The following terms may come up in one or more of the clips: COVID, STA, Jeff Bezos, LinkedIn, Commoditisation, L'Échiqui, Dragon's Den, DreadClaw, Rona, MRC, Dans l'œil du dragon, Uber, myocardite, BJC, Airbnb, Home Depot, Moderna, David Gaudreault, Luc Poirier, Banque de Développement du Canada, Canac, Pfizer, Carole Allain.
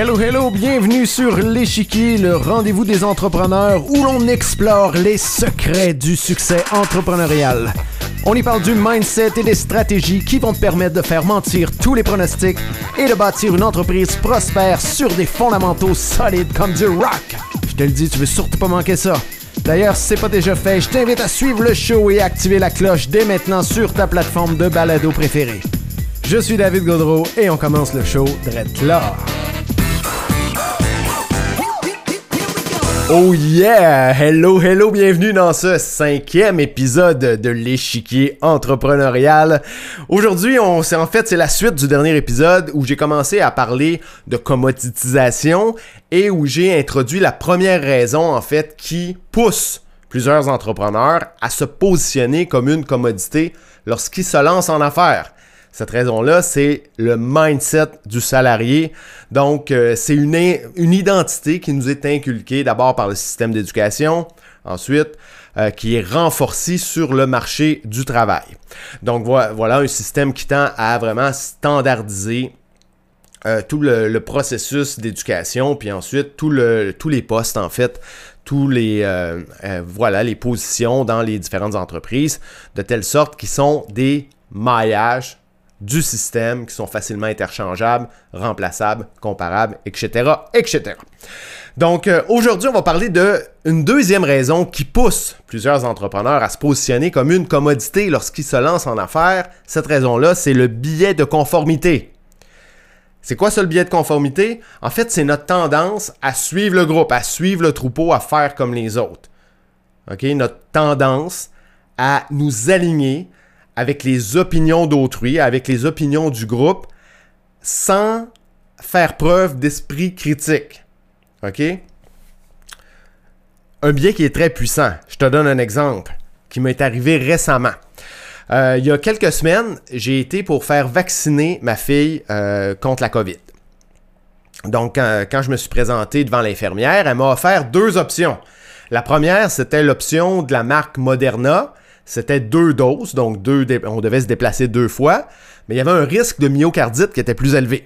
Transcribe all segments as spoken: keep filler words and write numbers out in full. Hello, hello, bienvenue sur L'Échiqui, le rendez-vous des entrepreneurs où l'on explore les secrets du succès entrepreneurial. On y parle du mindset et des stratégies qui vont te permettre de faire mentir tous les pronostics et de bâtir une entreprise prospère sur des fondamentaux solides comme du rock. Je te le dis, tu veux surtout pas manquer ça. D'ailleurs, si c'est pas déjà fait, je t'invite à suivre le show et à activer la cloche dès maintenant sur ta plateforme de balado préférée. Je suis David Gaudreault et on commence le show DreadClaw. Oh yeah! Hello, hello! Bienvenue dans ce cinquième épisode de l'échiquier entrepreneurial. Aujourd'hui, on, c'est, en fait, c'est la suite du dernier épisode où j'ai commencé à parler de commoditisation et où j'ai introduit la première raison, en fait, qui pousse plusieurs entrepreneurs à se positionner comme une commodité lorsqu'ils se lancent en affaires. Cette raison-là, c'est le mindset du salarié. Donc, euh, c'est une, in- une identité qui nous est inculquée d'abord par le système d'éducation, ensuite, euh, qui est renforcée sur le marché du travail. Donc, vo- voilà un système qui tend à vraiment standardiser euh, tout le, le processus d'éducation, puis ensuite, tout le, tous les postes, en fait, tous les, euh, euh, voilà, les positions dans les différentes entreprises, de telle sorte qu'ils sont des maillages du système, qui sont facilement interchangeables, remplaçables, comparables, et cetera, et cetera. Donc, euh, aujourd'hui, on va parler d'une deuxième raison qui pousse plusieurs entrepreneurs à se positionner comme une commodité lorsqu'ils se lancent en affaires. Cette raison-là, c'est le biais de conformité. C'est quoi ça, le biais de conformité? En fait, c'est notre tendance à suivre le groupe, à suivre le troupeau, à faire comme les autres. OK? Notre tendance à nous aligner avec les opinions d'autrui, avec les opinions du groupe, sans faire preuve d'esprit critique. OK? Un biais qui est très puissant. Je te donne un exemple qui m'est arrivé récemment. Euh, il y a quelques semaines, j'ai été pour faire vacciner ma fille euh, contre la COVID. Donc, euh, quand je me suis présenté devant l'infirmière, elle m'a offert deux options. La première, c'était l'option de la marque Moderna. C'était deux doses, donc deux dé- on devait se déplacer deux fois, mais il y avait un risque de myocardite qui était plus élevé.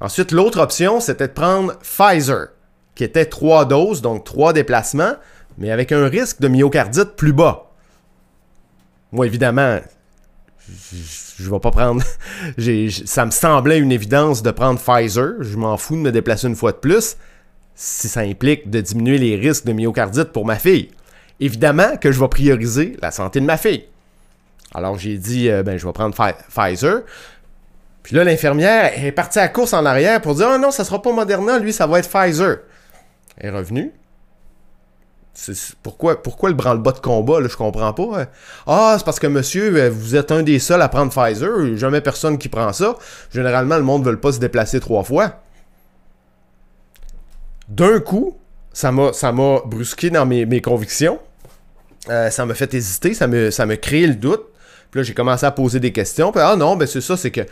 Ensuite, l'autre option, c'était de prendre Pfizer, qui était trois doses, donc trois déplacements, mais avec un risque de myocardite plus bas. Moi, évidemment, je ne vais pas prendre... j'ai, ça me semblait une évidence de prendre Pfizer. Je m'en fous de me déplacer une fois de plus si ça implique de diminuer les risques de myocardite pour ma fille. Évidemment que je vais prioriser la santé de ma fille. Alors, j'ai dit, euh, ben, je vais prendre F- Pfizer. Puis là, l'infirmière est partie à la course en arrière pour dire, « Ah non, ça sera pas Moderna, lui, ça va être Pfizer. » Elle est revenue. C'est, pourquoi, pourquoi le branle-bas de combat, là, je comprends pas. « Ah, c'est parce que monsieur, vous êtes un des seuls à prendre Pfizer. Jamais personne qui prend ça. Généralement, le monde ne veut pas se déplacer trois fois. » D'un coup, Ça m'a, ça m'a brusqué dans mes, mes convictions. Euh, ça m'a fait hésiter, ça me, ça me créait le doute. Puis là, j'ai commencé à poser des questions. Puis, ah non, ben c'est ça, c'est que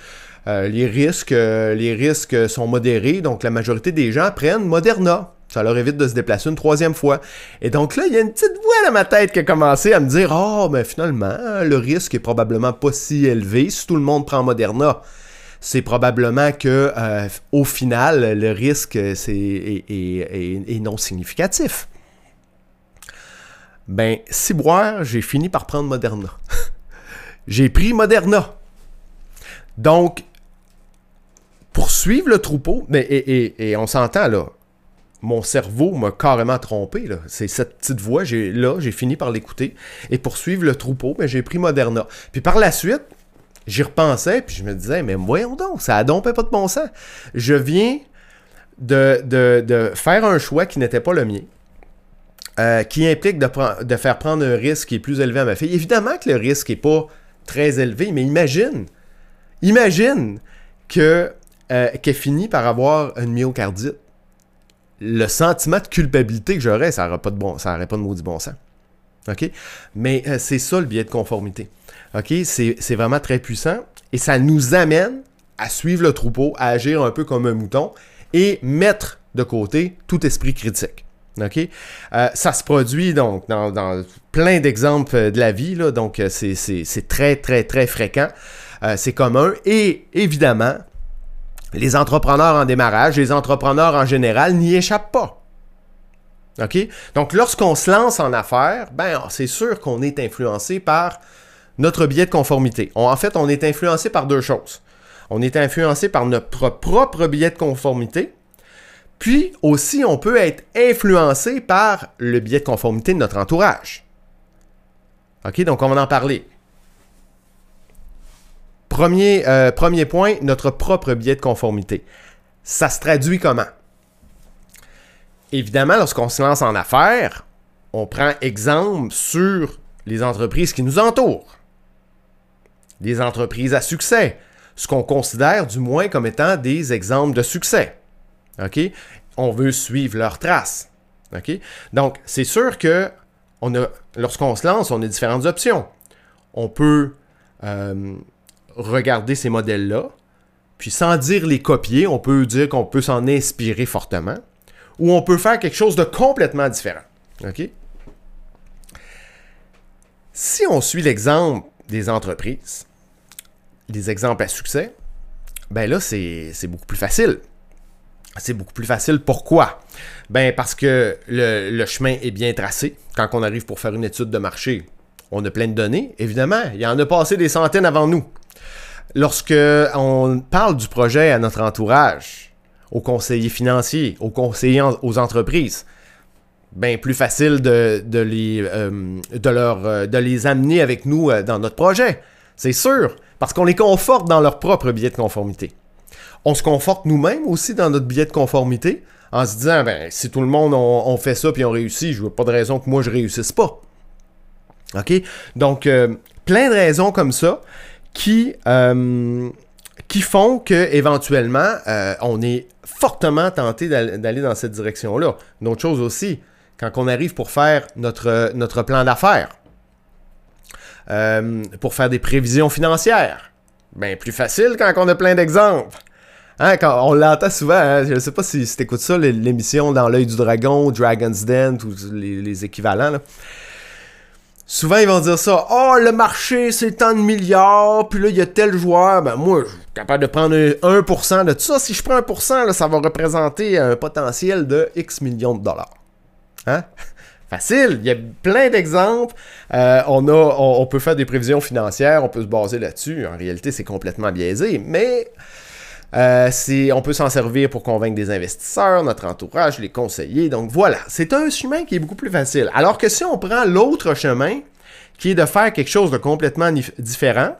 euh, les risques, euh, les risques sont modérés. Donc, la majorité des gens prennent Moderna. Ça leur évite de se déplacer une troisième fois. Et donc là, il y a une petite voix dans ma tête qui a commencé à me dire, « Ah, oh, ben finalement, le risque est probablement pas si élevé si tout le monde prend Moderna. » C'est probablement que euh, au final, le risque c'est, est, est, est, est non significatif. Ben, si boire, j'ai fini par prendre Moderna. J'ai pris Moderna. Donc, poursuivre le troupeau, mais, et, et, et on s'entend là, mon cerveau m'a carrément trompé. Là. C'est cette petite voix, j'ai, là, j'ai fini par l'écouter. Et poursuivre le troupeau, mais j'ai pris Moderna. Puis par la suite, j'y repensais, puis je me disais, mais voyons donc, ça a dompé pas de bon sens. Je viens de, de, de faire un choix qui n'était pas le mien, euh, qui implique de, pre- de faire prendre un risque qui est plus élevé à ma fille. Évidemment que le risque n'est pas très élevé, mais imagine, imagine que, euh, qu'elle finit par avoir une myocardite. Le sentiment de culpabilité que j'aurais, ça n'aurait pas de bon, ça n'aurait pas de maudit bon sens. OK? Mais euh, c'est ça le biais de conformité. OK? C'est, c'est vraiment très puissant et ça nous amène à suivre le troupeau, à agir un peu comme un mouton et mettre de côté tout esprit critique. OK? Euh, ça se produit donc dans, dans plein d'exemples de la vie, là, donc c'est, c'est, c'est très, très, très fréquent. Euh, c'est commun et évidemment, Les entrepreneurs en démarrage, les entrepreneurs en général n'y échappent pas. OK? Donc, lorsqu'on se lance en affaires, ben, c'est sûr qu'on est influencé par notre biais de conformité. On, en fait, on est influencé par deux choses. On est influencé par notre propre biais de conformité, puis aussi, on peut être influencé par le biais de conformité de notre entourage. OK? Donc, on va en parler. Premier, euh, premier point, notre propre biais de conformité. Ça se traduit comment? Évidemment, lorsqu'on se lance en affaires, on prend exemple sur les entreprises qui nous entourent. Des entreprises à succès, ce qu'on considère du moins comme étant des exemples de succès. OK? On veut suivre leurs traces. OK? Donc, c'est sûr que on a, lorsqu'on se lance, on a différentes options. On peut euh, regarder ces modèles-là, puis sans dire les copier, on peut dire qu'on peut s'en inspirer fortement. Ou on peut faire quelque chose de complètement différent. OK? Si on suit l'exemple des entreprises, des exemples à succès, ben là, c'est, c'est beaucoup plus facile. C'est beaucoup plus facile. Pourquoi? Ben parce que le, le chemin est bien tracé. Quand on arrive pour faire une étude de marché, on a plein de données. Évidemment, il y en a passé des centaines avant nous. Lorsque on parle du projet à notre entourage, aux conseillers financiers, aux conseillers en, aux entreprises, bien plus facile de, de, les, euh, de, leur, euh, de les amener avec nous euh, dans notre projet. C'est sûr, parce qu'on les conforte dans leur propre biais de conformité. On se conforte nous-mêmes aussi dans notre biais de conformité en se disant, ben si tout le monde on, on fait ça puis on réussit, je veux pas de raison que moi je réussisse pas. OK? Donc, euh, plein de raisons comme ça qui... Euh, qui font qu'éventuellement, euh, on est fortement tenté d'aller, d'aller dans cette direction-là. Une autre chose aussi, quand on arrive pour faire notre, notre plan d'affaires, euh, pour faire des prévisions financières, bien plus facile quand on a plein d'exemples. Hein, quand on l'entend souvent, hein, je ne sais pas si, si tu écoutes ça, l'émission Dans l'œil du dragon, Dragon's Den, tous les, les équivalents, là. Souvent, ils vont dire ça. « Ah, oh, le marché, c'est tant de milliards, puis là, il y a tel joueur. » Ben moi, je suis capable de prendre un pour cent de tout ça. Si je prends un pour cent, là, ça va représenter un potentiel de X millions de dollars. Hein? Facile. Il y a plein d'exemples. Euh, on, a, on, on peut faire des prévisions financières. On peut se baser là-dessus. En réalité, c'est complètement biaisé. Mais euh, c'est, on peut s'en servir pour convaincre des investisseurs, notre entourage, les conseillers. Donc voilà. C'est un chemin qui est beaucoup plus facile. Alors que si on prend l'autre chemin, qui est de faire quelque chose de complètement nif- différent,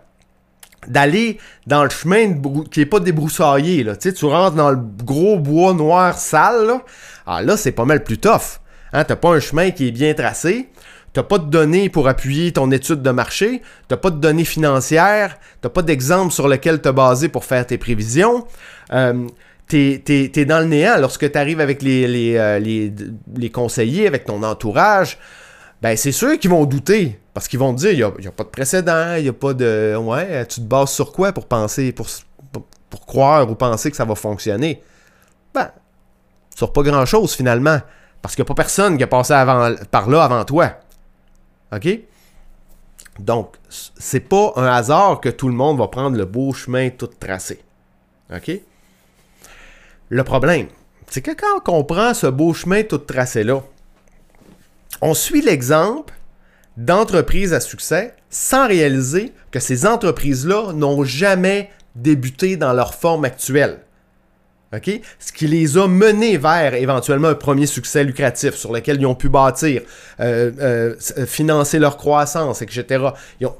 d'aller dans le chemin de brou- qui n'est pas débroussaillé. Là. Tu sais, tu rentres dans le gros bois noir sale. Là. Alors là, c'est pas mal plus tough. Hein? Tu n'as pas un chemin qui est bien tracé. Tu n'as pas de données pour appuyer ton étude de marché. Tu n'as pas de données financières. Tu n'as pas d'exemple sur lequel te baser pour faire tes prévisions. Euh, T'es, t'es, t'es dans le néant lorsque tu arrives avec les, les, euh, les, les conseillers, avec ton entourage. Ben, c'est sûr qu'ils vont douter, parce qu'ils vont te dire, il n'y a, a pas de précédent, il n'y a pas de... Ouais, tu te bases sur quoi pour penser, pour, pour, pour croire ou penser que ça va fonctionner? Ben, sur pas grand-chose, finalement, parce qu'il n'y a pas personne qui a passé avant, par là avant toi. OK? Donc, c'est pas un hasard que tout le monde va prendre le beau chemin tout tracé. OK? Le problème, c'est que quand on prend ce beau chemin tout tracé-là, on suit l'exemple d'entreprises à succès sans réaliser que ces entreprises-là n'ont jamais débuté dans leur forme actuelle. Okay? Ce qui les a menées vers éventuellement un premier succès lucratif sur lequel ils ont pu bâtir, euh, euh, financer leur croissance, et cetera. Ils ont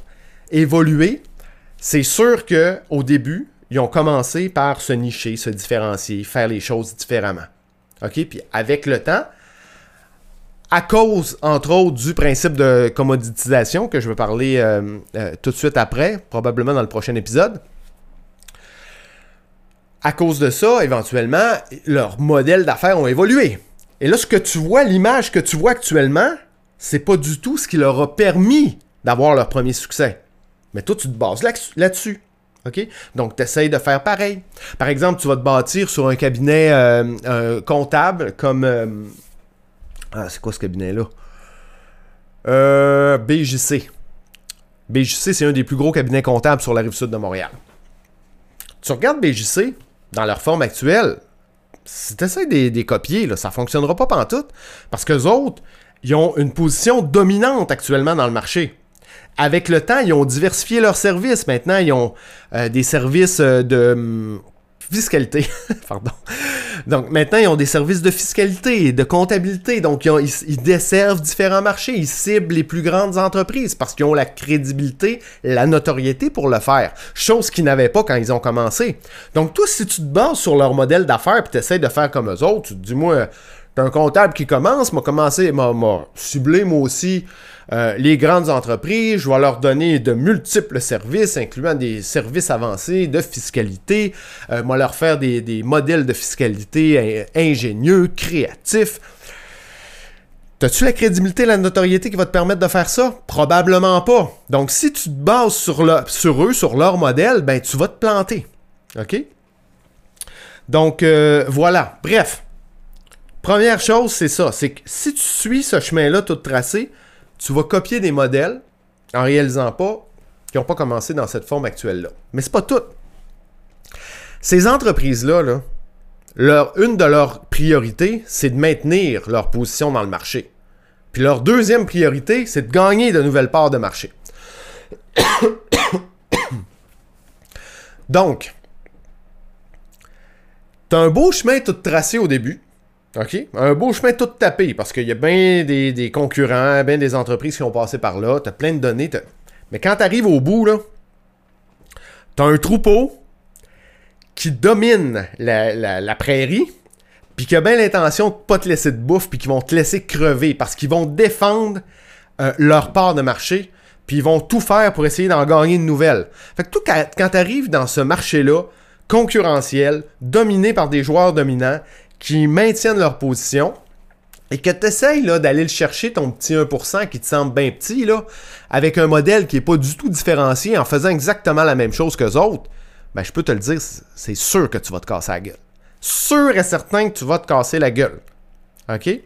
évolué. C'est sûr qu'au début, ils ont commencé par se nicher, se différencier, faire les choses différemment. Okay? Puis avec le temps... À cause, entre autres, du principe de commoditisation que je vais parler euh, euh, tout de suite après, probablement dans le prochain épisode. À cause de ça, éventuellement, leurs modèles d'affaires ont évolué. Et là, ce que tu vois, l'image que tu vois actuellement, c'est pas du tout ce qui leur a permis d'avoir leur premier succès. Mais toi, tu te bases là-dessus. Okay? Donc, tu essaies de faire pareil. Par exemple, tu vas te bâtir sur un cabinet euh, euh, comptable comme... Euh, Ah, c'est quoi ce cabinet-là? Euh, B J C. B J C, c'est un des plus gros cabinets comptables sur la rive sud de Montréal. Tu regardes B J C, dans leur forme actuelle, si tu essaies de les copier, là, ça ne fonctionnera pas pantoute, parce qu'eux autres, ils ont une position dominante actuellement dans le marché. Avec le temps, ils ont diversifié leurs services. Maintenant, ils ont euh, des services euh, de hum, fiscalité. Pardon. Donc, maintenant, ils ont des services de fiscalité, de comptabilité. Donc, ils, ont, ils, ils desservent différents marchés. Ils ciblent les plus grandes entreprises parce qu'ils ont la crédibilité, la notoriété pour le faire. Chose qu'ils n'avaient pas quand ils ont commencé. Donc, toi, si tu te bases sur leur modèle d'affaires et tu essaies de faire comme eux autres, tu te dis, moi, t'as un comptable qui commence, m'a commencé, m'a ciblé, moi aussi, euh, les grandes entreprises. Je vais leur donner de multiples services, incluant des services avancés de fiscalité. Euh, m'a leur faire des, des modèles de fiscalité ingénieux, créatifs. T'as-tu la crédibilité, la notoriété qui va te permettre de faire ça? Probablement pas. Donc, si tu te bases sur, le, sur eux, sur leur modèle, ben tu vas te planter. OK? Donc, euh, voilà. Bref. Première chose, c'est ça. C'est que si tu suis ce chemin-là tout tracé, tu vas copier des modèles en réalisant pas qu'ils n'ont pas commencé dans cette forme actuelle-là. Mais c'est pas tout. Ces entreprises-là, là, leur, une de leurs priorités, c'est de maintenir leur position dans le marché. Puis leur deuxième priorité, c'est de gagner de nouvelles parts de marché. Donc, tu as un beau chemin tout tracé au début. OK? Un beau chemin tout tapé, parce qu'il y a bien des, des concurrents, bien des entreprises qui ont passé par là, t'as plein de données. T'as... Mais quand t'arrives au bout, là, t'as un troupeau qui domine la, la, la prairie, puis qui a bien l'intention de pas te laisser de bouffe, puis qui vont te laisser crever, parce qu'ils vont défendre euh, leur part de marché, puis ils vont tout faire pour essayer d'en gagner de nouvelles. Fait que tout, quand t'arrives dans ce marché-là, concurrentiel, dominé par des joueurs dominants, qui maintiennent leur position et que tu essayes d'aller le chercher, ton petit un pour cent qui te semble bien petit, là, avec un modèle qui n'est pas du tout différencié en faisant exactement la même chose qu'eux autres, ben, je peux te le dire, c'est sûr que tu vas te casser la gueule. Sûr et certain que tu vas te casser la gueule. OK?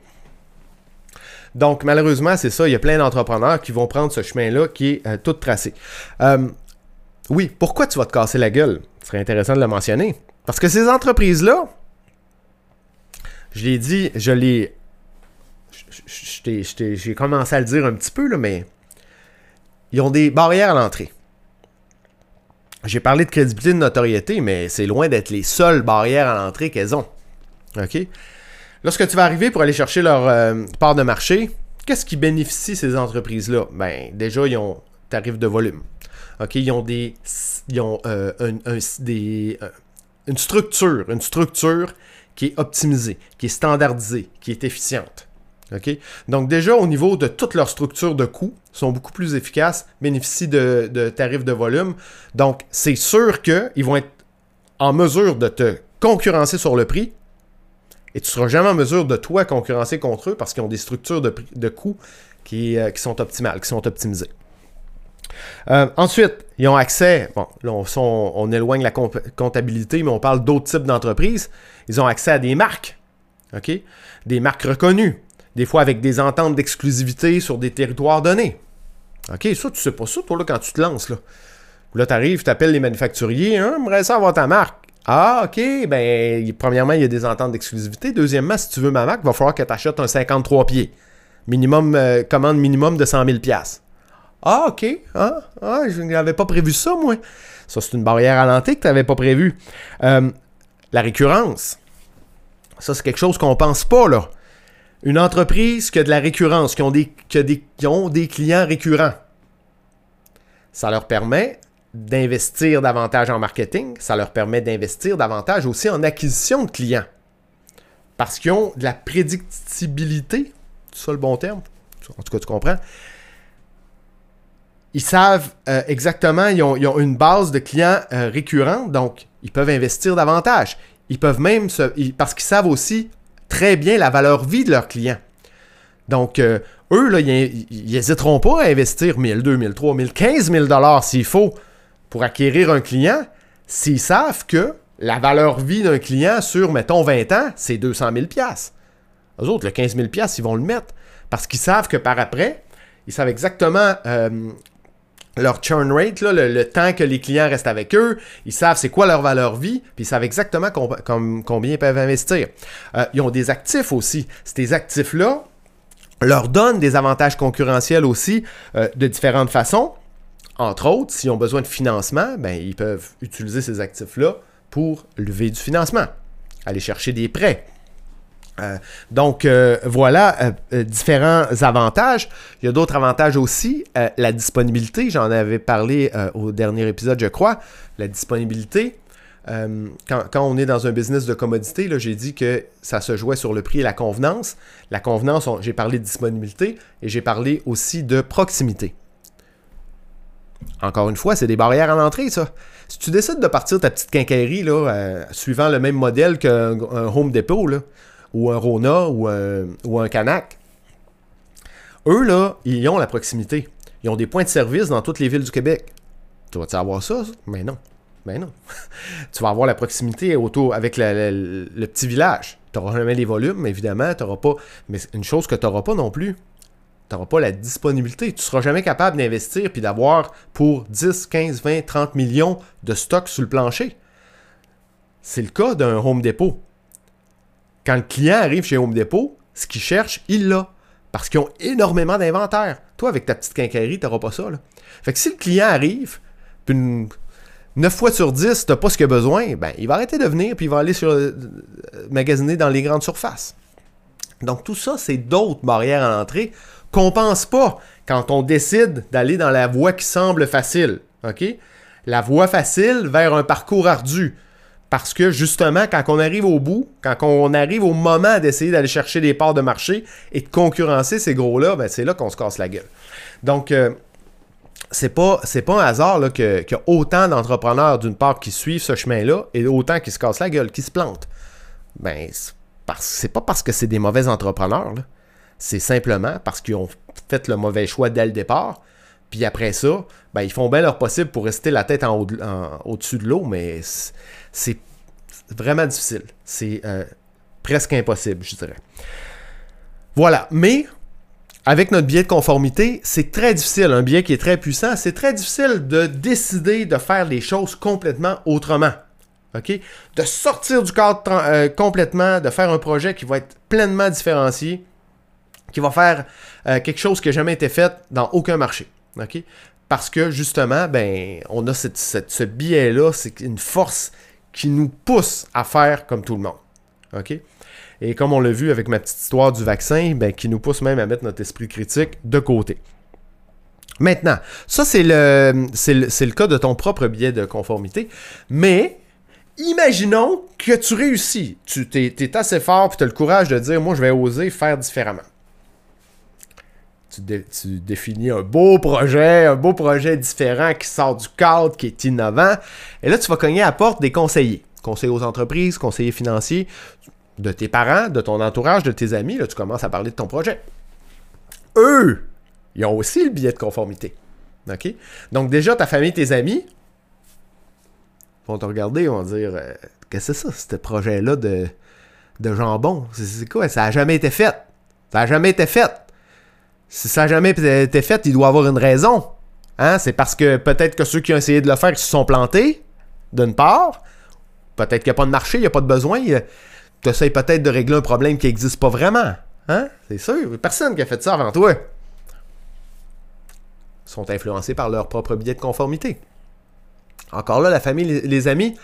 Donc, malheureusement, c'est ça. Il y a plein d'entrepreneurs qui vont prendre ce chemin-là qui est euh, tout tracé. Euh, oui, pourquoi tu vas te casser la gueule? Ce serait intéressant de le mentionner. Parce que ces entreprises-là, Je l'ai dit, je l'ai... J'ai commencé à le dire un petit peu, là, mais ils ont des barrières à l'entrée. J'ai parlé de crédibilité, de notoriété, mais c'est loin d'être les seules barrières à l'entrée qu'elles ont. OK? Lorsque tu vas arriver pour aller chercher leur euh, part de marché, qu'est-ce qui bénéficie ces entreprises-là? Ben, déjà, ils ont tarifs de volume. OK? Ils ont des... Ils ont euh, un, un, des, euh, une structure, une structure... qui est optimisée, qui est standardisée, qui est efficiente. Okay? Donc déjà, au niveau de toute leur structure de coûts, sont beaucoup plus efficaces, bénéficient de, de tarifs de volume. Donc, c'est sûr qu'ils vont être en mesure de te concurrencer sur le prix et tu ne seras jamais en mesure de toi concurrencer contre eux parce qu'ils ont des structures de, de coûts qui, euh, qui sont optimales, qui sont optimisées. Euh, ensuite, ils ont accès, bon, là on, on, on éloigne la comptabilité, mais on parle d'autres types d'entreprises. Ils ont accès à des marques, okay? Des marques reconnues, des fois avec des ententes d'exclusivité sur des territoires donnés. OK, ça, tu sais pas ça, toi, là, quand tu te lances, là. Là, tu arrives, tu appelles les manufacturiers, hein, j'aimerais ça avoir ta marque. Ah, OK, ben, premièrement, il y a des ententes d'exclusivité. Deuxièmement, si tu veux ma marque, il va falloir que tu achètes un cinquante-trois pieds. Minimum, euh, commande minimum de cent mille dollars. Ah, OK. Ah, ah, je n'avais pas prévu ça, moi. Ça, c'est une barrière à l'entrée que tu n'avais pas prévue. Euh, la récurrence. Ça, c'est quelque chose qu'on ne pense pas, là. Une entreprise qui a de la récurrence, qui ont des, qui a des, qui ont des clients récurrents, ça leur permet d'investir davantage en marketing. Ça leur permet d'investir davantage aussi en acquisition de clients. Parce qu'ils ont de la prédictibilité. C'est ça le bon terme? En tout cas, tu comprends? Ils savent euh, exactement, ils ont, ils ont une base de clients euh, récurrents, donc ils peuvent investir davantage. Ils peuvent même, se, ils, parce qu'ils savent aussi très bien la valeur vie de leurs clients. Donc, euh, eux, là, ils n'hésiteront pas à investir mille, deux mille, trois mille, quinze mille dollars s'il faut pour acquérir un client, s'ils savent que la valeur vie d'un client sur, mettons, vingt ans, c'est deux cent mille dollars. Eux autres, le quinze mille dollars, ils vont le mettre parce qu'ils savent que par après, ils savent exactement... Euh, leur churn rate, là, le, le temps que les clients restent avec eux, ils savent c'est quoi leur valeur vie, puis ils savent exactement com- com- combien ils peuvent investir. Euh, ils ont des actifs aussi. Ces actifs-là leur donnent des avantages concurrentiels aussi euh, de différentes façons. Entre autres, s'ils ont besoin de financement, ben, ils peuvent utiliser ces actifs-là pour lever du financement, aller chercher des prêts. Euh, donc, euh, voilà euh, euh, différents avantages. Il y a d'autres avantages aussi. Euh, la disponibilité, j'en avais parlé euh, au dernier épisode, je crois. La disponibilité, euh, quand, quand on est dans un business de commodité, là, j'ai dit que ça se jouait sur le prix et la convenance. La convenance, on, j'ai parlé de disponibilité et j'ai parlé aussi de proximité. Encore une fois, c'est des barrières à l'entrée, ça. Si tu décides de partir ta petite quincaillerie, là, euh, suivant le même modèle qu'un un Home Depot, là, ou un Rona, ou un, ou un Canac, eux, là, ils ont la proximité. Ils ont des points de service dans toutes les villes du Québec. Tu vas-tu avoir ça, ça? Mais non. Mais non. Tu vas avoir la proximité autour avec la, la, le, le petit village. Tu n'auras jamais les volumes, évidemment. Tu n'auras pas... Mais une chose que tu n'auras pas non plus, tu n'auras pas la disponibilité. Tu ne seras jamais capable d'investir puis d'avoir pour dix, quinze, vingt, trente millions de stocks sur le plancher. C'est le cas d'un Home Depot. Quand le client arrive chez Home Depot, ce qu'il cherche, il l'a. Parce qu'ils ont énormément d'inventaire. Toi, avec ta petite quincaillerie, tu n'auras pas ça, là. Fait que si le client arrive, puis une... neuf fois sur dix, tu n'as pas ce qu'il a besoin, ben, il va arrêter de venir puis il va aller sur... magasiner dans les grandes surfaces. Donc, tout ça, c'est d'autres barrières à l'entrée qu'on ne pense pas quand on décide d'aller dans la voie qui semble facile. Okay? La voie facile vers un parcours ardu. Parce que justement, quand on arrive au bout, quand on arrive au moment d'essayer d'aller chercher des parts de marché et de concurrencer ces gros-là, ben c'est là qu'on se casse la gueule. Donc, euh, c'est pas, c'est pas un hasard là, que, qu'il y a autant d'entrepreneurs, d'une part, qui suivent ce chemin-là et autant qui se cassent la gueule, qui se plantent. Ben, c'est, parce, c'est pas parce que c'est des mauvais entrepreneurs, là. C'est simplement parce qu'ils ont fait le mauvais choix dès le départ. Puis après ça, ben, ils font bien leur possible pour rester la tête en haut de, en, au-dessus de l'eau, mais c'est vraiment difficile. C'est euh, presque impossible, je dirais. Voilà. Mais avec notre biais de conformité, c'est très difficile. Un biais qui est très puissant, c'est très difficile de décider de faire les choses complètement autrement. OK? De sortir du cadre euh, complètement, de faire un projet qui va être pleinement différencié, qui va faire euh, quelque chose qui n'a jamais été fait dans aucun marché. Okay? Parce que justement, ben, on a cette, cette, ce biais-là, c'est une force qui nous pousse à faire comme tout le monde. Okay? Et comme on l'a vu avec ma petite histoire du vaccin, ben, qui nous pousse même à mettre notre esprit critique de côté. Maintenant, ça c'est le, c'est le, c'est le cas de ton propre biais de conformité, mais imaginons que tu réussis, tu t'es, t'es assez fort et tu as le courage de dire « moi je vais oser faire différemment ». Tu, dé, tu définis un beau projet, un beau projet différent qui sort du cadre, qui est innovant. Et là, tu vas cogner à la porte des conseillers. Conseillers aux entreprises, conseillers financiers, de tes parents, de ton entourage, de tes amis. Là, tu commences à parler de ton projet. Eux, ils ont aussi le biais de conformité. OK? Donc déjà, ta famille, tes amis vont te regarder et vont dire euh, « Qu'est-ce que c'est ça, ce projet-là de, de jambon? C'est, c'est quoi? Ça n'a jamais été fait. Ça n'a jamais été fait. » Si ça n'a jamais été fait, il doit avoir une raison. Hein? C'est parce que peut-être que ceux qui ont essayé de le faire se sont plantés, d'une part. Peut-être qu'il n'y a pas de marché, il n'y a pas de besoin. Tu essaies peut-être de régler un problème qui n'existe pas vraiment. Hein? C'est sûr, il n'y a personne qui a fait ça avant toi. Ils sont influencés par leur propre biais de conformité. Encore là, la famille, les amis,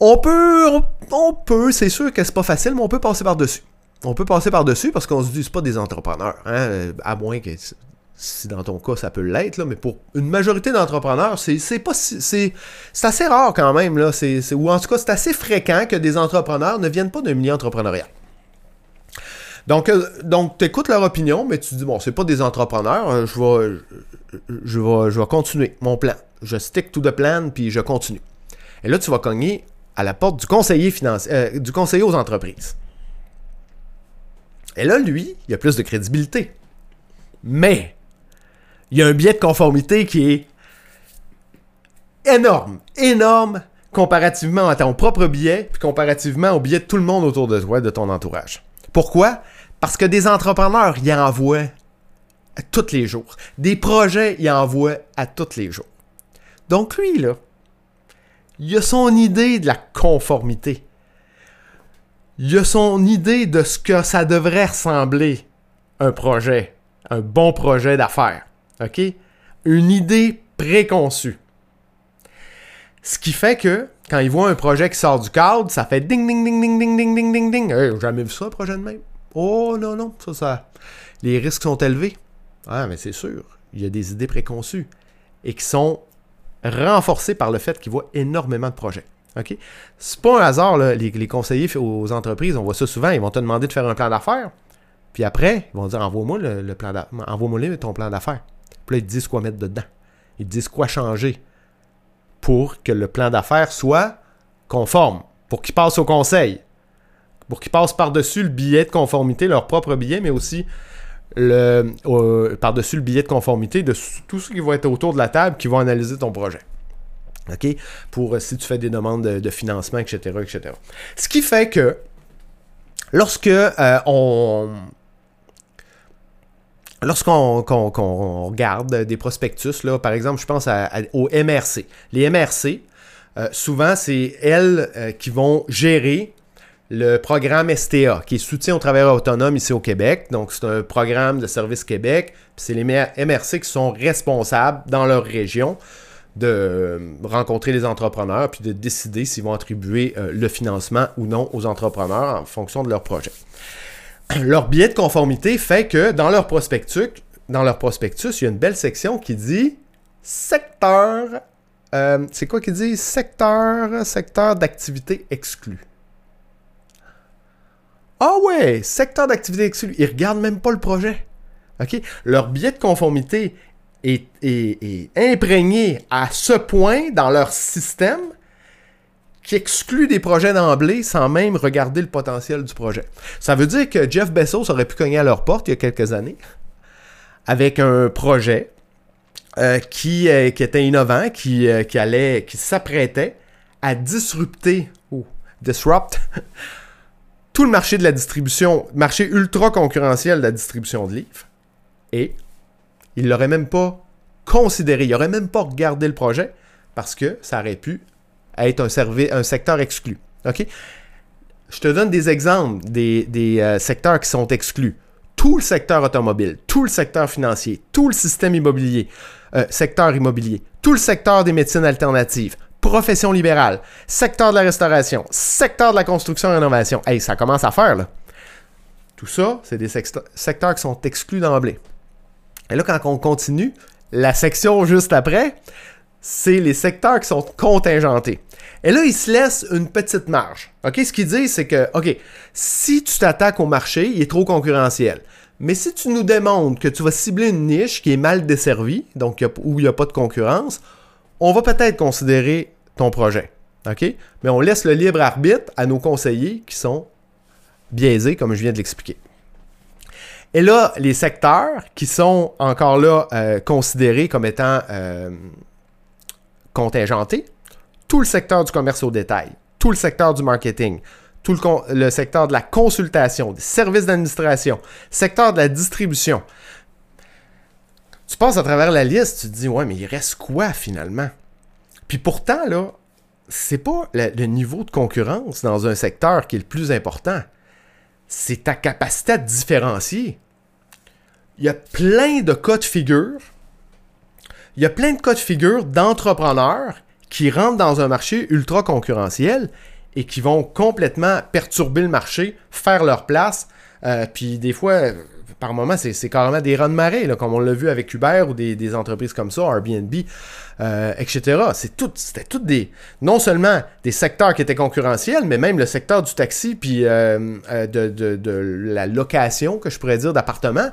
on peut, on, on peut, c'est sûr que c'est pas facile, mais on peut passer par-dessus. On peut passer par-dessus parce qu'on se dit, c'est pas des entrepreneurs. Hein? À moins que, si dans ton cas, ça peut l'être, là, mais pour une majorité d'entrepreneurs, c'est, c'est, pas, c'est, c'est assez rare quand même. Là, c'est, c'est, ou en tout cas, c'est assez fréquent que des entrepreneurs ne viennent pas d'un milieu entrepreneurial. Donc, euh, donc tu écoutes leur opinion, mais tu te dis, bon, c'est pas des entrepreneurs, euh, je vais je vais, je vais continuer mon plan. Je stick to the plan, puis je continue. Et là, tu vas cogner à la porte du conseiller, finance, euh, du conseiller aux entreprises. Et là, lui, il a plus de crédibilité. Mais, il y a un biais de conformité qui est énorme, énorme, comparativement à ton propre biais, puis comparativement au biais de tout le monde autour de toi, de ton entourage. Pourquoi? Parce que des entrepreneurs, ils en voient à tous les jours. Des projets, il envoie à tous les jours. Donc lui, là, il a son idée de la conformité. Il a son idée de ce que ça devrait ressembler, un projet, un bon projet d'affaires. OK? Une idée préconçue. Ce qui fait que, quand il voit un projet qui sort du cadre, ça fait ding, ding, ding, ding, ding, ding, ding, ding, ding. Hey, j'ai jamais vu ça, un projet de même. Oh non, non, ça, ça... Les risques sont élevés. Ah, mais c'est sûr, il y a des idées préconçues et qui sont renforcées par le fait qu'il voit énormément de projets. OK? C'est pas un hasard, là, les, les conseillers aux entreprises, on voit ça souvent, ils vont te demander de faire un plan d'affaires, puis après, ils vont dire, envoie-moi le, le plan d'affaires, envoie-moi ton plan d'affaires. Puis là, ils te disent quoi mettre dedans. Ils te disent quoi changer pour que le plan d'affaires soit conforme, pour qu'il passe au conseil, pour qu'ils passent par-dessus le billet de conformité, leur propre billet, mais aussi le, euh, par-dessus le billet de conformité de tout ce qui va être autour de la table qui va analyser ton projet. OK? Pour euh, si tu fais des demandes de, de financement, et cetera, et cetera. Ce qui fait que lorsque euh, on... Lorsqu'on qu'on, qu'on regarde des prospectus, là, par exemple, je pense à, à, aux M R C. Les M R C, euh, souvent, c'est elles euh, qui vont gérer le programme S T A, qui est soutien aux travailleurs autonomes ici au Québec. Donc, c'est un programme de Service Québec. Puis c'est les M R C qui sont responsables dans leur région de rencontrer les entrepreneurs puis de décider s'ils vont attribuer euh, le financement ou non aux entrepreneurs en fonction de leur projet. Leur billet de conformité fait que dans leur prospectus, dans leur prospectus, il y a une belle section qui dit secteur, euh, c'est quoi qui dit secteur, secteur d'activité exclu. Ah ouais, secteur d'activité exclu. Ils ne regardent même pas le projet. Okay? Leur billet de conformité est, est, est imprégné à ce point dans leur système qui exclut des projets d'emblée sans même regarder le potentiel du projet. Ça veut dire que Jeff Bezos aurait pu cogner à leur porte il y a quelques années avec un projet euh, qui, euh, qui était innovant, qui, euh, qui, allait, qui s'apprêtait à disrupter ou oh, disrupt tout le marché de la distribution, marché ultra concurrentiel de la distribution de livres, et il ne l'aurait même pas considéré, il n'aurait même pas regardé le projet parce que ça aurait pu être un, servi- un secteur exclu. Okay? Je te donne des exemples des, des euh, secteurs qui sont exclus. Tout le secteur automobile, tout le secteur financier, tout le système immobilier, euh, secteur immobilier, tout le secteur des médecines alternatives, profession libérale, secteur de la restauration, secteur de la construction et rénovation. Hey, ça commence à faire, là. Tout ça, c'est des secteurs qui sont exclus d'emblée. Et là, quand on continue, la section juste après, c'est les secteurs qui sont contingentés. Et là, ils se laissent une petite marge. OK? Ce qu'ils disent, c'est que, OK, si tu t'attaques au marché, il est trop concurrentiel. Mais si tu nous démontres que tu vas cibler une niche qui est mal desservie, donc où il n'y a pas de concurrence, on va peut-être considérer ton projet, OK? Mais on laisse le libre arbitre à nos conseillers qui sont biaisés, comme je viens de l'expliquer. Et là, les secteurs qui sont encore là euh, considérés comme étant euh, contingentés, tout le secteur du commerce au détail, tout le secteur du marketing, tout le, con- le secteur de la consultation, des services d'administration, secteur de la distribution. Tu passes à travers la liste, tu te dis « Ouais, mais il reste quoi finalement? » Puis pourtant, là, c'est pas le, le niveau de concurrence dans un secteur qui est le plus important. C'est ta capacité à te différencier. Il y a plein de cas de figure. Il y a plein de cas de figure d'entrepreneurs qui rentrent dans un marché ultra concurrentiel et qui vont complètement perturber le marché, faire leur place. Euh, puis des fois... Par moment, c'est, c'est carrément des rangs de marée, là, comme on l'a vu avec Uber ou des, des entreprises comme ça, Airbnb, euh, et cetera. C'est tout, c'était tout des, non seulement des secteurs qui étaient concurrentiels, mais même le secteur du taxi puis euh, euh, de, de, de la location, que je pourrais dire, d'appartements.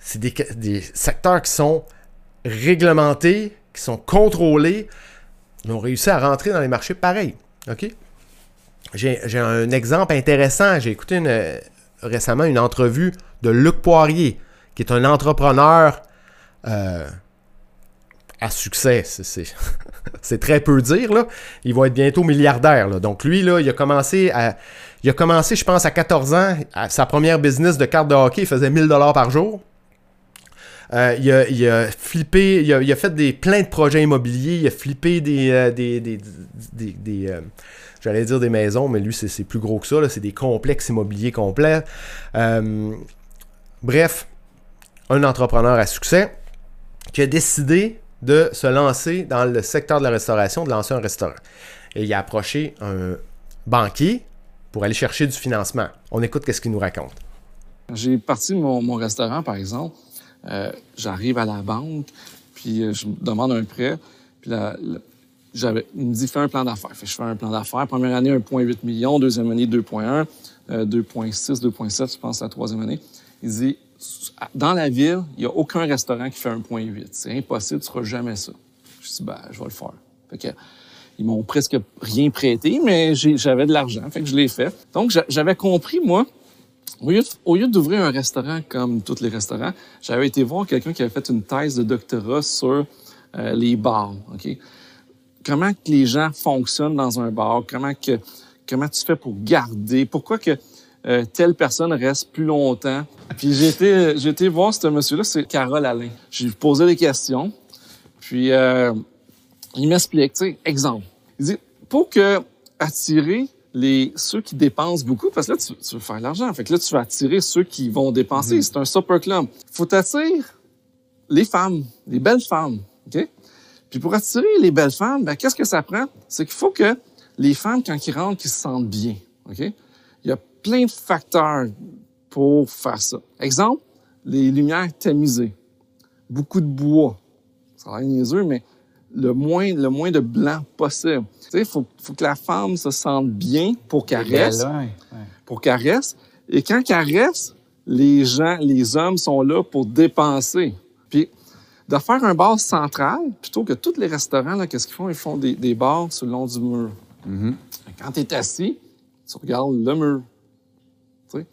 C'est des, des secteurs qui sont réglementés, qui sont contrôlés. Ils ont réussi à rentrer dans les marchés pareils. Okay? J'ai, j'ai un exemple intéressant. J'ai écouté une... récemment une entrevue de Luc Poirier, qui est un entrepreneur euh, à succès. C'est, c'est, c'est très peu dire, là. Il va être bientôt milliardaire, là. Donc lui, là, il a commencé, à, il a commencé, je pense, à quatorze ans, à sa première business de carte de hockey, il faisait mille dollars par jour. Euh, il, a, il a flippé, il a, il a fait des, plein de projets immobiliers, il a flippé des... Euh, des, des, des, des, des euh, j'allais dire des maisons, mais lui, c'est, c'est plus gros que ça, là, c'est des complexes immobiliers complets. Euh, bref, un entrepreneur à succès qui a décidé de se lancer dans le secteur de la restauration, de lancer un restaurant. Et il a approché un banquier pour aller chercher du financement. On écoute qu'est-ce qu'il nous raconte. J'ai parti de mon, mon restaurant, par exemple. Euh, j'arrive à la banque, puis je demande un prêt. Puis la, la, j'avais, il me dit « fais un plan d'affaires ». Je fais un plan d'affaires. Première année, un virgule huit million. Deuxième année, deux virgule un. Euh, deux virgule six, deux virgule sept, je pense, la troisième année. Il dit « dans la ville, il n'y a aucun restaurant qui fait un virgule huit. C'est impossible, tu ne feras jamais ça. » Je dis ben, « je vais le faire ». Fait que, ils m'ont presque rien prêté, mais j'ai, j'avais de l'argent, fait que je l'ai fait. Donc, j'avais compris, moi, au lieu, de, au lieu d'ouvrir un restaurant comme tous les restaurants, j'avais été voir quelqu'un qui avait fait une thèse de doctorat sur euh, les bars. Okay? Comment que les gens fonctionnent dans un bar? Comment, que, comment tu fais pour garder? Pourquoi que euh, telle personne reste plus longtemps? Puis j'ai été, j'ai été voir ce monsieur-là, c'est Carole Allain. J'ai posé des questions, puis... Euh, il m'explique, tu sais, exemple. Il dit, pour que attirer les, ceux qui dépensent beaucoup, parce que là, tu, tu veux faire de l'argent. Fait que là, tu vas attirer ceux qui vont dépenser. Mmh. C'est un super club. Faut t'attirer les femmes, les belles femmes, OK? Puis pour attirer les belles femmes, ben, qu'est-ce que ça prend? C'est qu'il faut que les femmes, quand ils rentrent, qu'ils se sentent bien, OK? Il y a plein de facteurs pour faire ça. Exemple, les lumières tamisées. Beaucoup de bois. Ça a l'air niaiseux, mais le moins, le moins de blanc possible. Tu sais, faut, faut que la femme se sente bien pour qu'elle reste. Ouais, ouais. Pour qu'elle reste. Et quand qu'elle reste, les gens, les hommes sont là pour dépenser. Puis, de faire un bar central, plutôt que tous les restaurants, là, qu'est-ce qu'ils font? Ils font des, des bars sur le long du mur. Mm-hmm. Quand t'es assis, tu regardes le mur. Tu sais?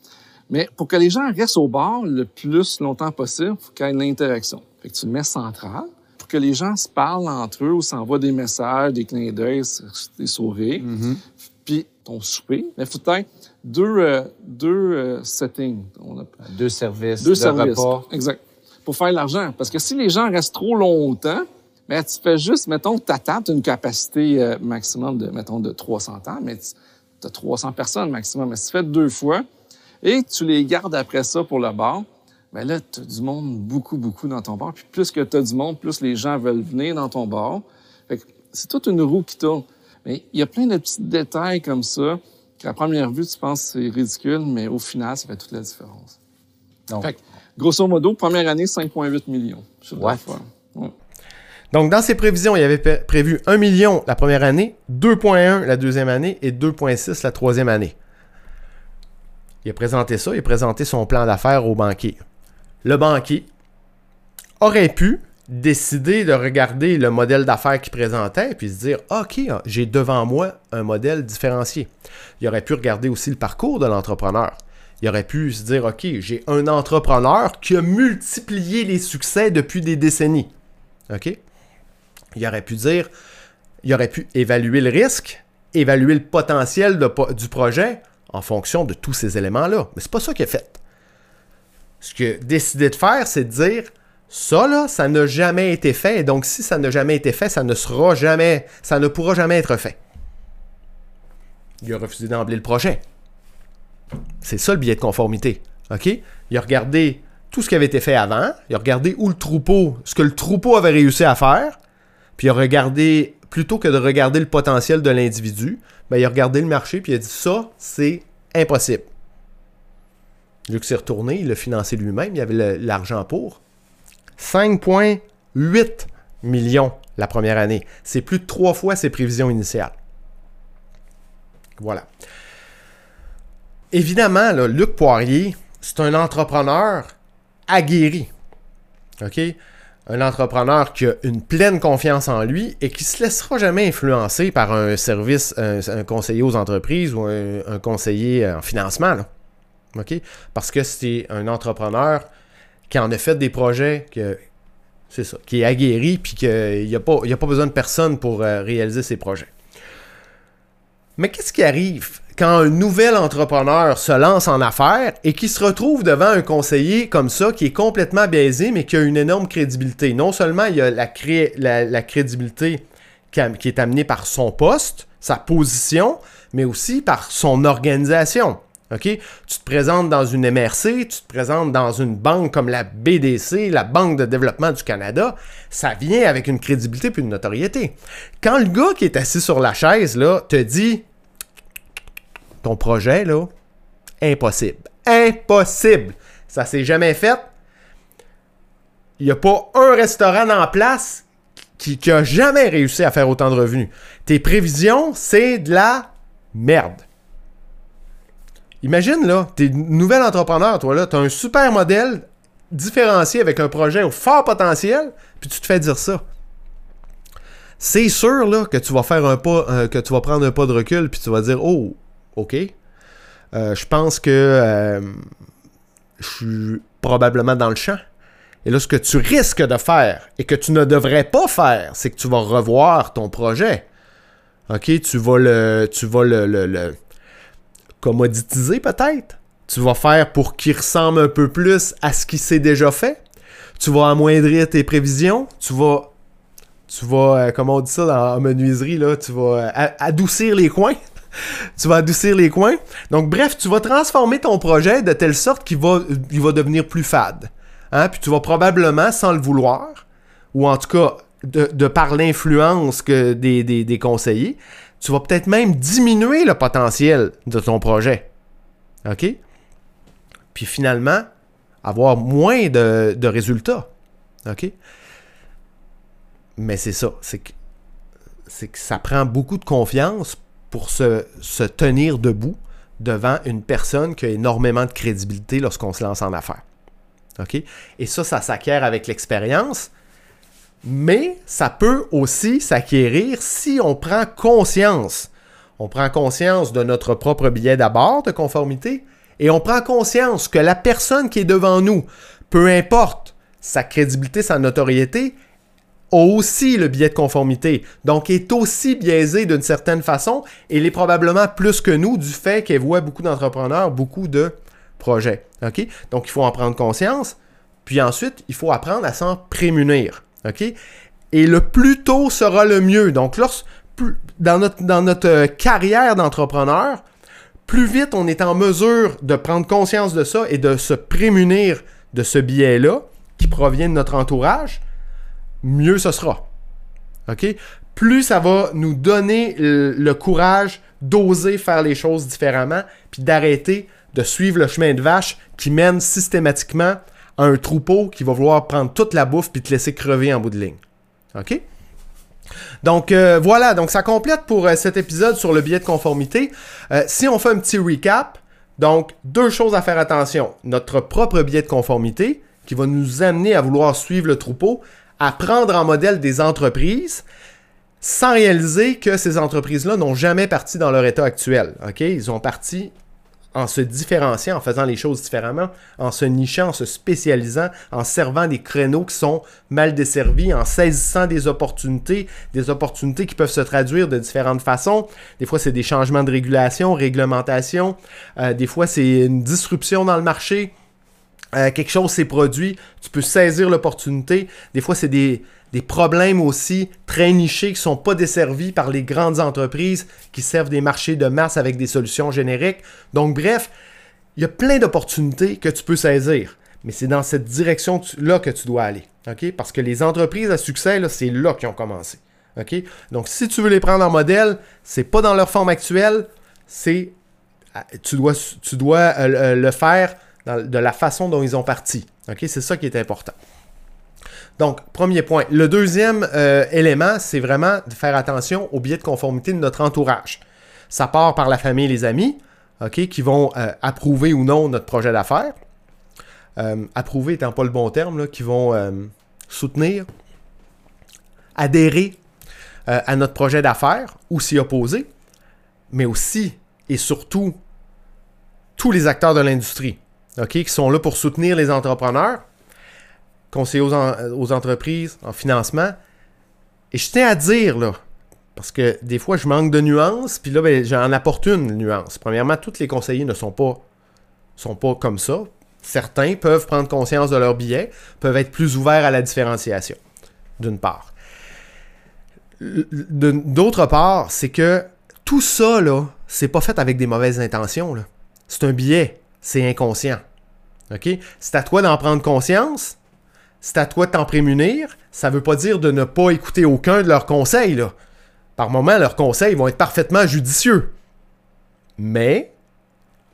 Mais pour que les gens restent au bar le plus longtemps possible, il faut qu'il y ait une interaction. Fait que tu le mets central, que les gens se parlent entre eux ou s'envoient des messages, des clins d'œil, des sourires. Mm-hmm. Puis, ton souper, il faut peut-être deux, euh, deux euh, settings. On a... Deux services, deux services. Repas. Exact. Pour faire de l'argent. Parce que si les gens restent trop longtemps, ben, tu fais juste, mettons, ta table, tu as une capacité euh, maximum de, mettons, de trois cents tables, mais tu as trois cents personnes maximum. Mais si tu fais deux fois et tu les gardes après ça pour le bar, bien là, tu as du monde beaucoup, beaucoup dans ton bar. Puis plus que tu as du monde, plus les gens veulent venir dans ton bar. Fait que c'est toute une roue qui tourne. Mais il y a plein de petits détails comme ça qu'à première vue, tu penses que c'est ridicule, mais au final, ça fait toute la différence. Donc, fait que, grosso modo, première année, cinq virgule huit millions. Ouais. Ouais. Donc, dans ses prévisions, il avait prévu un million la première année, deux virgule un la deuxième année et deux virgule six la troisième année. Il a présenté ça, il a présenté son plan d'affaires au banquier. Le banquier aurait pu décider de regarder le modèle d'affaires qu'il présentait et puis se dire « OK, j'ai devant moi un modèle différencié. » Il aurait pu regarder aussi le parcours de l'entrepreneur. Il aurait pu se dire « OK, j'ai un entrepreneur qui a multiplié les succès depuis des décennies. » OK? Il aurait pu dire, il aurait pu évaluer le risque, évaluer le potentiel de, du projet en fonction de tous ces éléments-là. Mais c'est pas ça qu'il a fait. Ce qu'il a décidé de faire, c'est de dire « ça, là, ça n'a jamais été fait. Et donc, si ça n'a jamais été fait, ça ne sera jamais, ça ne pourra jamais être fait. » Il a refusé d'emblée le projet. C'est ça, le billet de conformité. OK? Il a regardé tout ce qui avait été fait avant. Il a regardé où le troupeau, ce que le troupeau avait réussi à faire. Puis il a regardé, plutôt que de regarder le potentiel de l'individu, ben, il a regardé le marché puis il a dit « ça, c'est impossible. » Luc s'est retourné, il l'a financé lui-même, il avait le, l'argent pour. cinq virgule huit millions la première année. C'est plus de trois fois ses prévisions initiales. Voilà. Évidemment, là, Luc Poirier, c'est un entrepreneur aguerri. OK? Un entrepreneur qui a une pleine confiance en lui et qui ne se laissera jamais influencer par un service, un, un conseiller aux entreprises ou un, un conseiller en financement, là. Okay? Parce que c'est un entrepreneur qui en a fait des projets, que, c'est ça, qui est aguerri puis qu'il n'y a, a pas besoin de personne pour euh, réaliser ses projets. Mais qu'est-ce qui arrive quand un nouvel entrepreneur se lance en affaires et qui se retrouve devant un conseiller comme ça qui est complètement biaisé mais qui a une énorme crédibilité? Non seulement il y a la, cré... la, la crédibilité qui, a... qui est amenée par son poste, sa position, mais aussi par son organisation. Okay? Tu te présentes dans une M R C, tu te présentes dans une banque comme la B D C, la Banque de Développement du Canada, ça vient avec une crédibilité puis une notoriété. Quand le gars qui est assis sur la chaise là, te dit « Ton projet, là, impossible. Impossible. Ça s'est jamais fait. Il n'y a pas un restaurant en place qui n'a jamais réussi à faire autant de revenus. Tes prévisions, c'est de la merde. » Imagine, là, t'es nouvel entrepreneur, toi, là, t'as un super modèle différencié avec un projet au fort potentiel, puis tu te fais dire ça. C'est sûr, là, que tu vas faire un pas, euh, que tu vas prendre un pas de recul, puis tu vas dire, oh, ok, euh, je pense que euh, je suis probablement dans le champ. Et là, ce que tu risques de faire et que tu ne devrais pas faire, c'est que tu vas revoir ton projet. Ok, tu vas le, tu vas le, le, le commoditiser peut-être. Tu vas faire pour qu'il ressemble un peu plus à ce qui s'est déjà fait. Tu vas amoindrir tes prévisions. Tu vas, tu vas euh, comment on dit ça dans, en menuiserie, là, tu vas euh, adoucir les coins. tu vas adoucir les coins. Donc bref, tu vas transformer ton projet de telle sorte qu'il va, il va devenir plus fade. Hein? Puis tu vas probablement, sans le vouloir, ou en tout cas de, de par l'influence que des, des, des conseillers, tu vas peut-être même diminuer le potentiel de ton projet. OK? Puis finalement, avoir moins de, de résultats. OK? Mais c'est ça. C'est que, c'est que ça prend beaucoup de confiance pour se, se tenir debout devant une personne qui a énormément de crédibilité lorsqu'on se lance en affaires. OK? Et ça, ça s'acquiert avec l'expérience. Mais ça peut aussi s'acquérir si on prend conscience. On prend conscience de notre propre biais d'abord de conformité et on prend conscience que la personne qui est devant nous, peu importe sa crédibilité, sa notoriété, a aussi le biais de conformité. Donc, est aussi biaisée d'une certaine façon et l'est probablement plus que nous du fait qu'elle voit beaucoup d'entrepreneurs, beaucoup de projets. Okay? Donc, il faut en prendre conscience. Puis ensuite, il faut apprendre à s'en prémunir. Okay? Et le plus tôt sera le mieux. Donc, lorsque, plus, dans, notre, dans notre carrière d'entrepreneur, plus vite on est en mesure de prendre conscience de ça et de se prémunir de ce biais-là qui provient de notre entourage, mieux ce sera. Okay? Plus ça va nous donner le, le courage d'oser faire les choses différemment puis d'arrêter de suivre le chemin de vache qui mène systématiquement un troupeau qui va vouloir prendre toute la bouffe puis te laisser crever en bout de ligne. OK? Donc, euh, voilà. Donc, ça complète pour euh, cet épisode sur le biais de conformité. Euh, si on fait un petit recap, donc, deux choses à faire attention. Notre propre biais de conformité qui va nous amener à vouloir suivre le troupeau, à prendre en modèle des entreprises sans réaliser que ces entreprises-là n'ont jamais parti dans leur état actuel. OK? Ils ont parti en se différenciant, en faisant les choses différemment, en se nichant, en se spécialisant, en servant des créneaux qui sont mal desservis, en saisissant des opportunités, des opportunités qui peuvent se traduire de différentes façons. Des fois, c'est des changements de régulation, réglementation. Euh, des fois, c'est une disruption dans le marché. Euh, quelque chose s'est produit, tu peux saisir l'opportunité. Des fois, c'est des, des problèmes aussi très nichés qui ne sont pas desservis par les grandes entreprises qui servent des marchés de masse avec des solutions génériques. Donc, bref, il y a plein d'opportunités que tu peux saisir. Mais c'est dans cette direction-là que tu dois aller. Okay? Parce que les entreprises à succès, là, c'est là qu'ils ont commencé. Okay? Donc, si tu veux les prendre en modèle, c'est pas dans leur forme actuelle, c'est tu dois, tu dois euh, le faire de la façon dont ils ont parti. Okay? C'est ça qui est important. Donc, premier point. Le deuxième euh, élément, c'est vraiment de faire attention au biais de conformité de notre entourage. Ça part par la famille et les amis, okay, qui vont euh, approuver ou non notre projet d'affaires. Euh, approuver étant pas le bon terme, là, qui vont euh, soutenir, adhérer euh, à notre projet d'affaires ou s'y opposer, mais aussi et surtout tous les acteurs de l'industrie. Okay, qui sont là pour soutenir les entrepreneurs, conseiller aux, en, aux entreprises en financement. Et je tiens à dire, là, Parce que des fois, je manque de nuances, puis là, ben, j'en apporte une nuance. Premièrement, tous les conseillers ne sont pas, sont pas comme ça. Certains peuvent prendre conscience de leur billet, peuvent être plus ouverts à la différenciation, d'une part. D'autre part, c'est que tout ça, là, c'est pas fait avec des mauvaises intentions, là. C'est un billet, c'est inconscient. Okay? C'est à toi d'en prendre conscience, c'est à toi de t'en prémunir. Ça veut pas dire de ne pas écouter aucun de leurs conseils, là. Par moments, leurs conseils vont être parfaitement judicieux. Mais,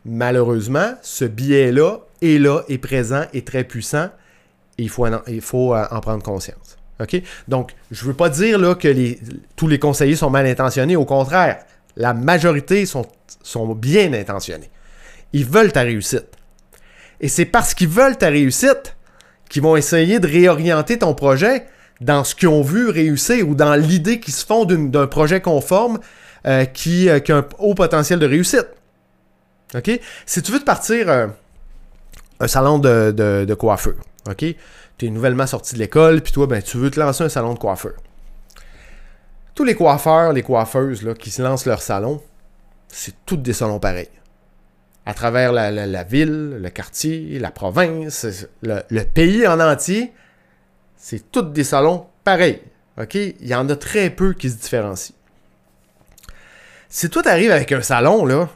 malheureusement, ce biais-là est là, est présent, est très puissant, et il faut en, il faut en prendre conscience. Okay? Donc, je ne veux pas dire là, que les, tous les conseillers sont mal intentionnés. Au contraire, la majorité sont, sont bien intentionnés. Ils veulent ta réussite. Et c'est parce qu'ils veulent ta réussite qu'ils vont essayer de réorienter ton projet dans ce qu'ils ont vu réussir ou dans l'idée qu'ils se font d'une, d'un projet conforme euh, qui, euh, qui a un haut potentiel de réussite. Okay? Si tu veux te partir euh, un salon de, de, de coiffeur, ok, tu es nouvellement sorti de l'école, puis toi, ben, tu veux te lancer un salon de coiffeur. Tous les coiffeurs, les coiffeuses là, qui se lancent leur salon, c'est tous des salons pareils. À travers la, la, la ville, le quartier, la province, le, le pays en entier, c'est tous des salons pareils. OK? Il y en a très peu qui se différencient. Si toi, tu arrives avec un salon, là,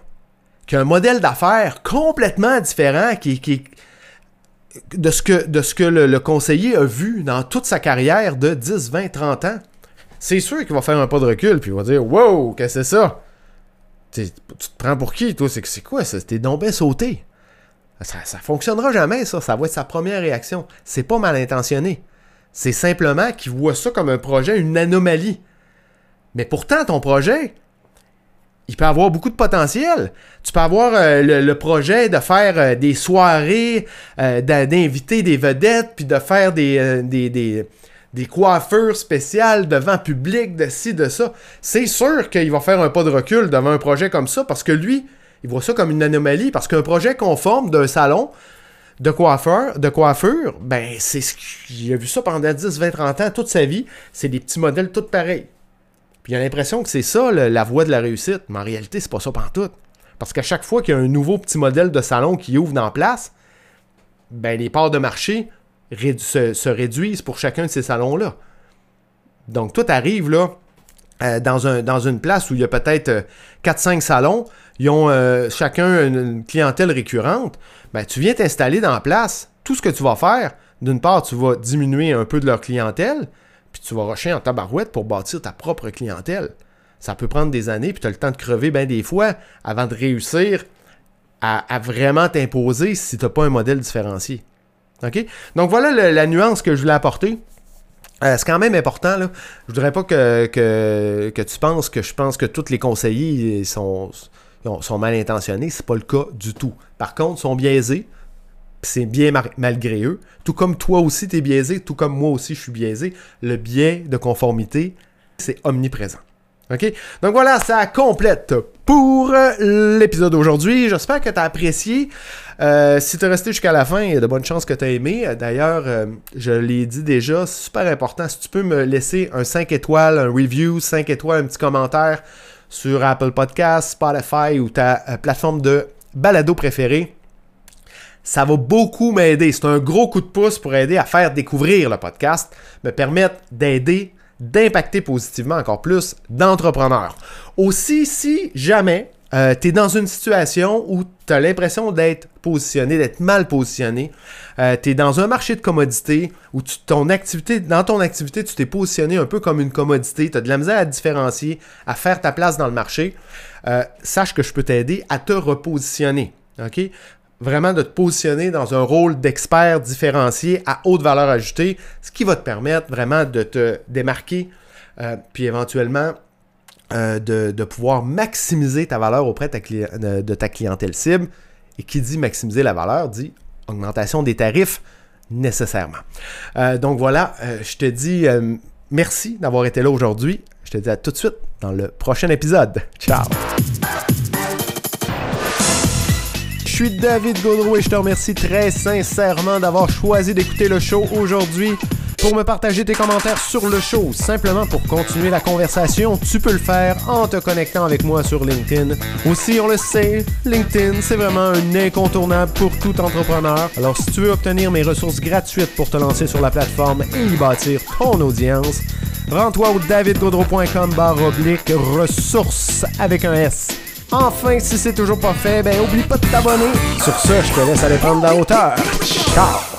qui a un modèle d'affaires complètement différent, qui, qui de ce que, de ce que le, le conseiller a vu dans toute sa carrière de dix, vingt, trente ans, c'est sûr qu'il va faire un pas de recul, puis il va dire « Wow, qu'est-ce que c'est ça? » Tu te prends pour qui, toi? C'est, c'est quoi ça? T'es donc bien sauté. Ça, ça fonctionnera jamais, ça. Ça va être sa première réaction. C'est pas mal intentionné. C'est simplement qu'il voit ça comme un projet, une anomalie. Mais pourtant, ton projet, il peut avoir beaucoup de potentiel. Tu peux avoir euh, le, le projet de faire euh, des soirées, euh, d'inviter des vedettes, puis de faire des, euh, des, des, des coiffeurs spéciales devant public, de ci, de ça. C'est sûr qu'il va faire un pas de recul devant un projet comme ça, parce que lui, il voit ça comme une anomalie, parce qu'un projet conforme d'un salon de coiffeur, de coiffure, ben c'est ce qu'il a vu ça pendant dix, vingt, trente ans, toute sa vie, c'est des petits modèles tous pareils. Puis il a l'impression que c'est ça le, la voie de la réussite, mais en réalité, c'est pas ça pantoute. Parce qu'à chaque fois qu'il y a un nouveau petit modèle de salon qui ouvre dans place, ben les parts de marché rédu- se, se réduisent pour chacun de ces salons-là. Donc toi, t'arrives là, euh, dans, un, dans une place où il y a peut-être euh, quatre à cinq salons, ils ont euh, chacun une, une clientèle récurrente, ben, tu viens t'installer dans la place, tout ce que tu vas faire, d'une part, tu vas diminuer un peu de leur clientèle, puis tu vas rusher en tabarouette pour bâtir ta propre clientèle. Ça peut prendre des années, puis tu as le temps de crever bien des fois avant de réussir à, à vraiment t'imposer si tu n'as pas un modèle différencié. Okay? Donc voilà le, la nuance que je voulais apporter. Euh, c'est quand même important, là. Je voudrais pas que, que, que tu penses que je pense que tous les conseillers sont... sont mal intentionnés, c'est pas le cas du tout. Par contre, ils sont biaisés, c'est bien mar- malgré eux. Tout comme toi aussi, t'es biaisé, tout comme moi aussi, je suis biaisé. Le biais de conformité, c'est omniprésent. OK? Donc voilà, ça complète pour l'épisode d'aujourd'hui. J'espère que t'as apprécié. Euh, si t'es resté jusqu'à la fin, il y a de bonnes chances que t'as aimé. D'ailleurs, euh, je l'ai dit déjà, c'est super important. Si tu peux me laisser un cinq étoiles, un review, cinq étoiles, un petit commentaire, sur Apple Podcasts, Spotify ou ta euh, plateforme de balado préférée. Ça va beaucoup m'aider. C'est un gros coup de pouce pour aider à faire découvrir le podcast, me permettre d'aider, d'impacter positivement encore plus d'entrepreneurs. Aussi, si jamais euh, tu es dans une situation où tu as l'impression d'être positionné, d'être mal positionné, euh, tu es dans un marché de commodité où tu, ton activité, dans ton activité, tu t'es positionné un peu comme une commodité, tu as de la misère à te différencier, à faire ta place dans le marché, euh, sache que je peux t'aider à te repositionner. Okay? Vraiment de te positionner dans un rôle d'expert différencié à haute valeur ajoutée, ce qui va te permettre vraiment de te démarquer, euh, puis éventuellement... Euh, de, de pouvoir maximiser ta valeur auprès de ta, cli- de, de ta clientèle cible. Et qui dit maximiser la valeur, dit augmentation des tarifs nécessairement. Euh, donc voilà, euh, je te dis euh, merci d'avoir été là aujourd'hui. Je te dis à tout de suite dans le prochain épisode. Ciao! Je suis David Gaudreault et je te remercie très sincèrement d'avoir choisi d'écouter le show aujourd'hui. Pour me partager tes commentaires sur le show, simplement pour continuer la conversation, tu peux le faire en te connectant avec moi sur LinkedIn. Aussi, on le sait, LinkedIn, c'est vraiment un incontournable pour tout entrepreneur. Alors, si tu veux obtenir mes ressources gratuites pour te lancer sur la plateforme et y bâtir ton audience, rends-toi au davidgaudreault point com barre oblique ressources avec un S. Enfin, si c'est toujours pas fait, ben oublie pas de t'abonner. Sur ce, je te laisse aller prendre de la hauteur. Ciao!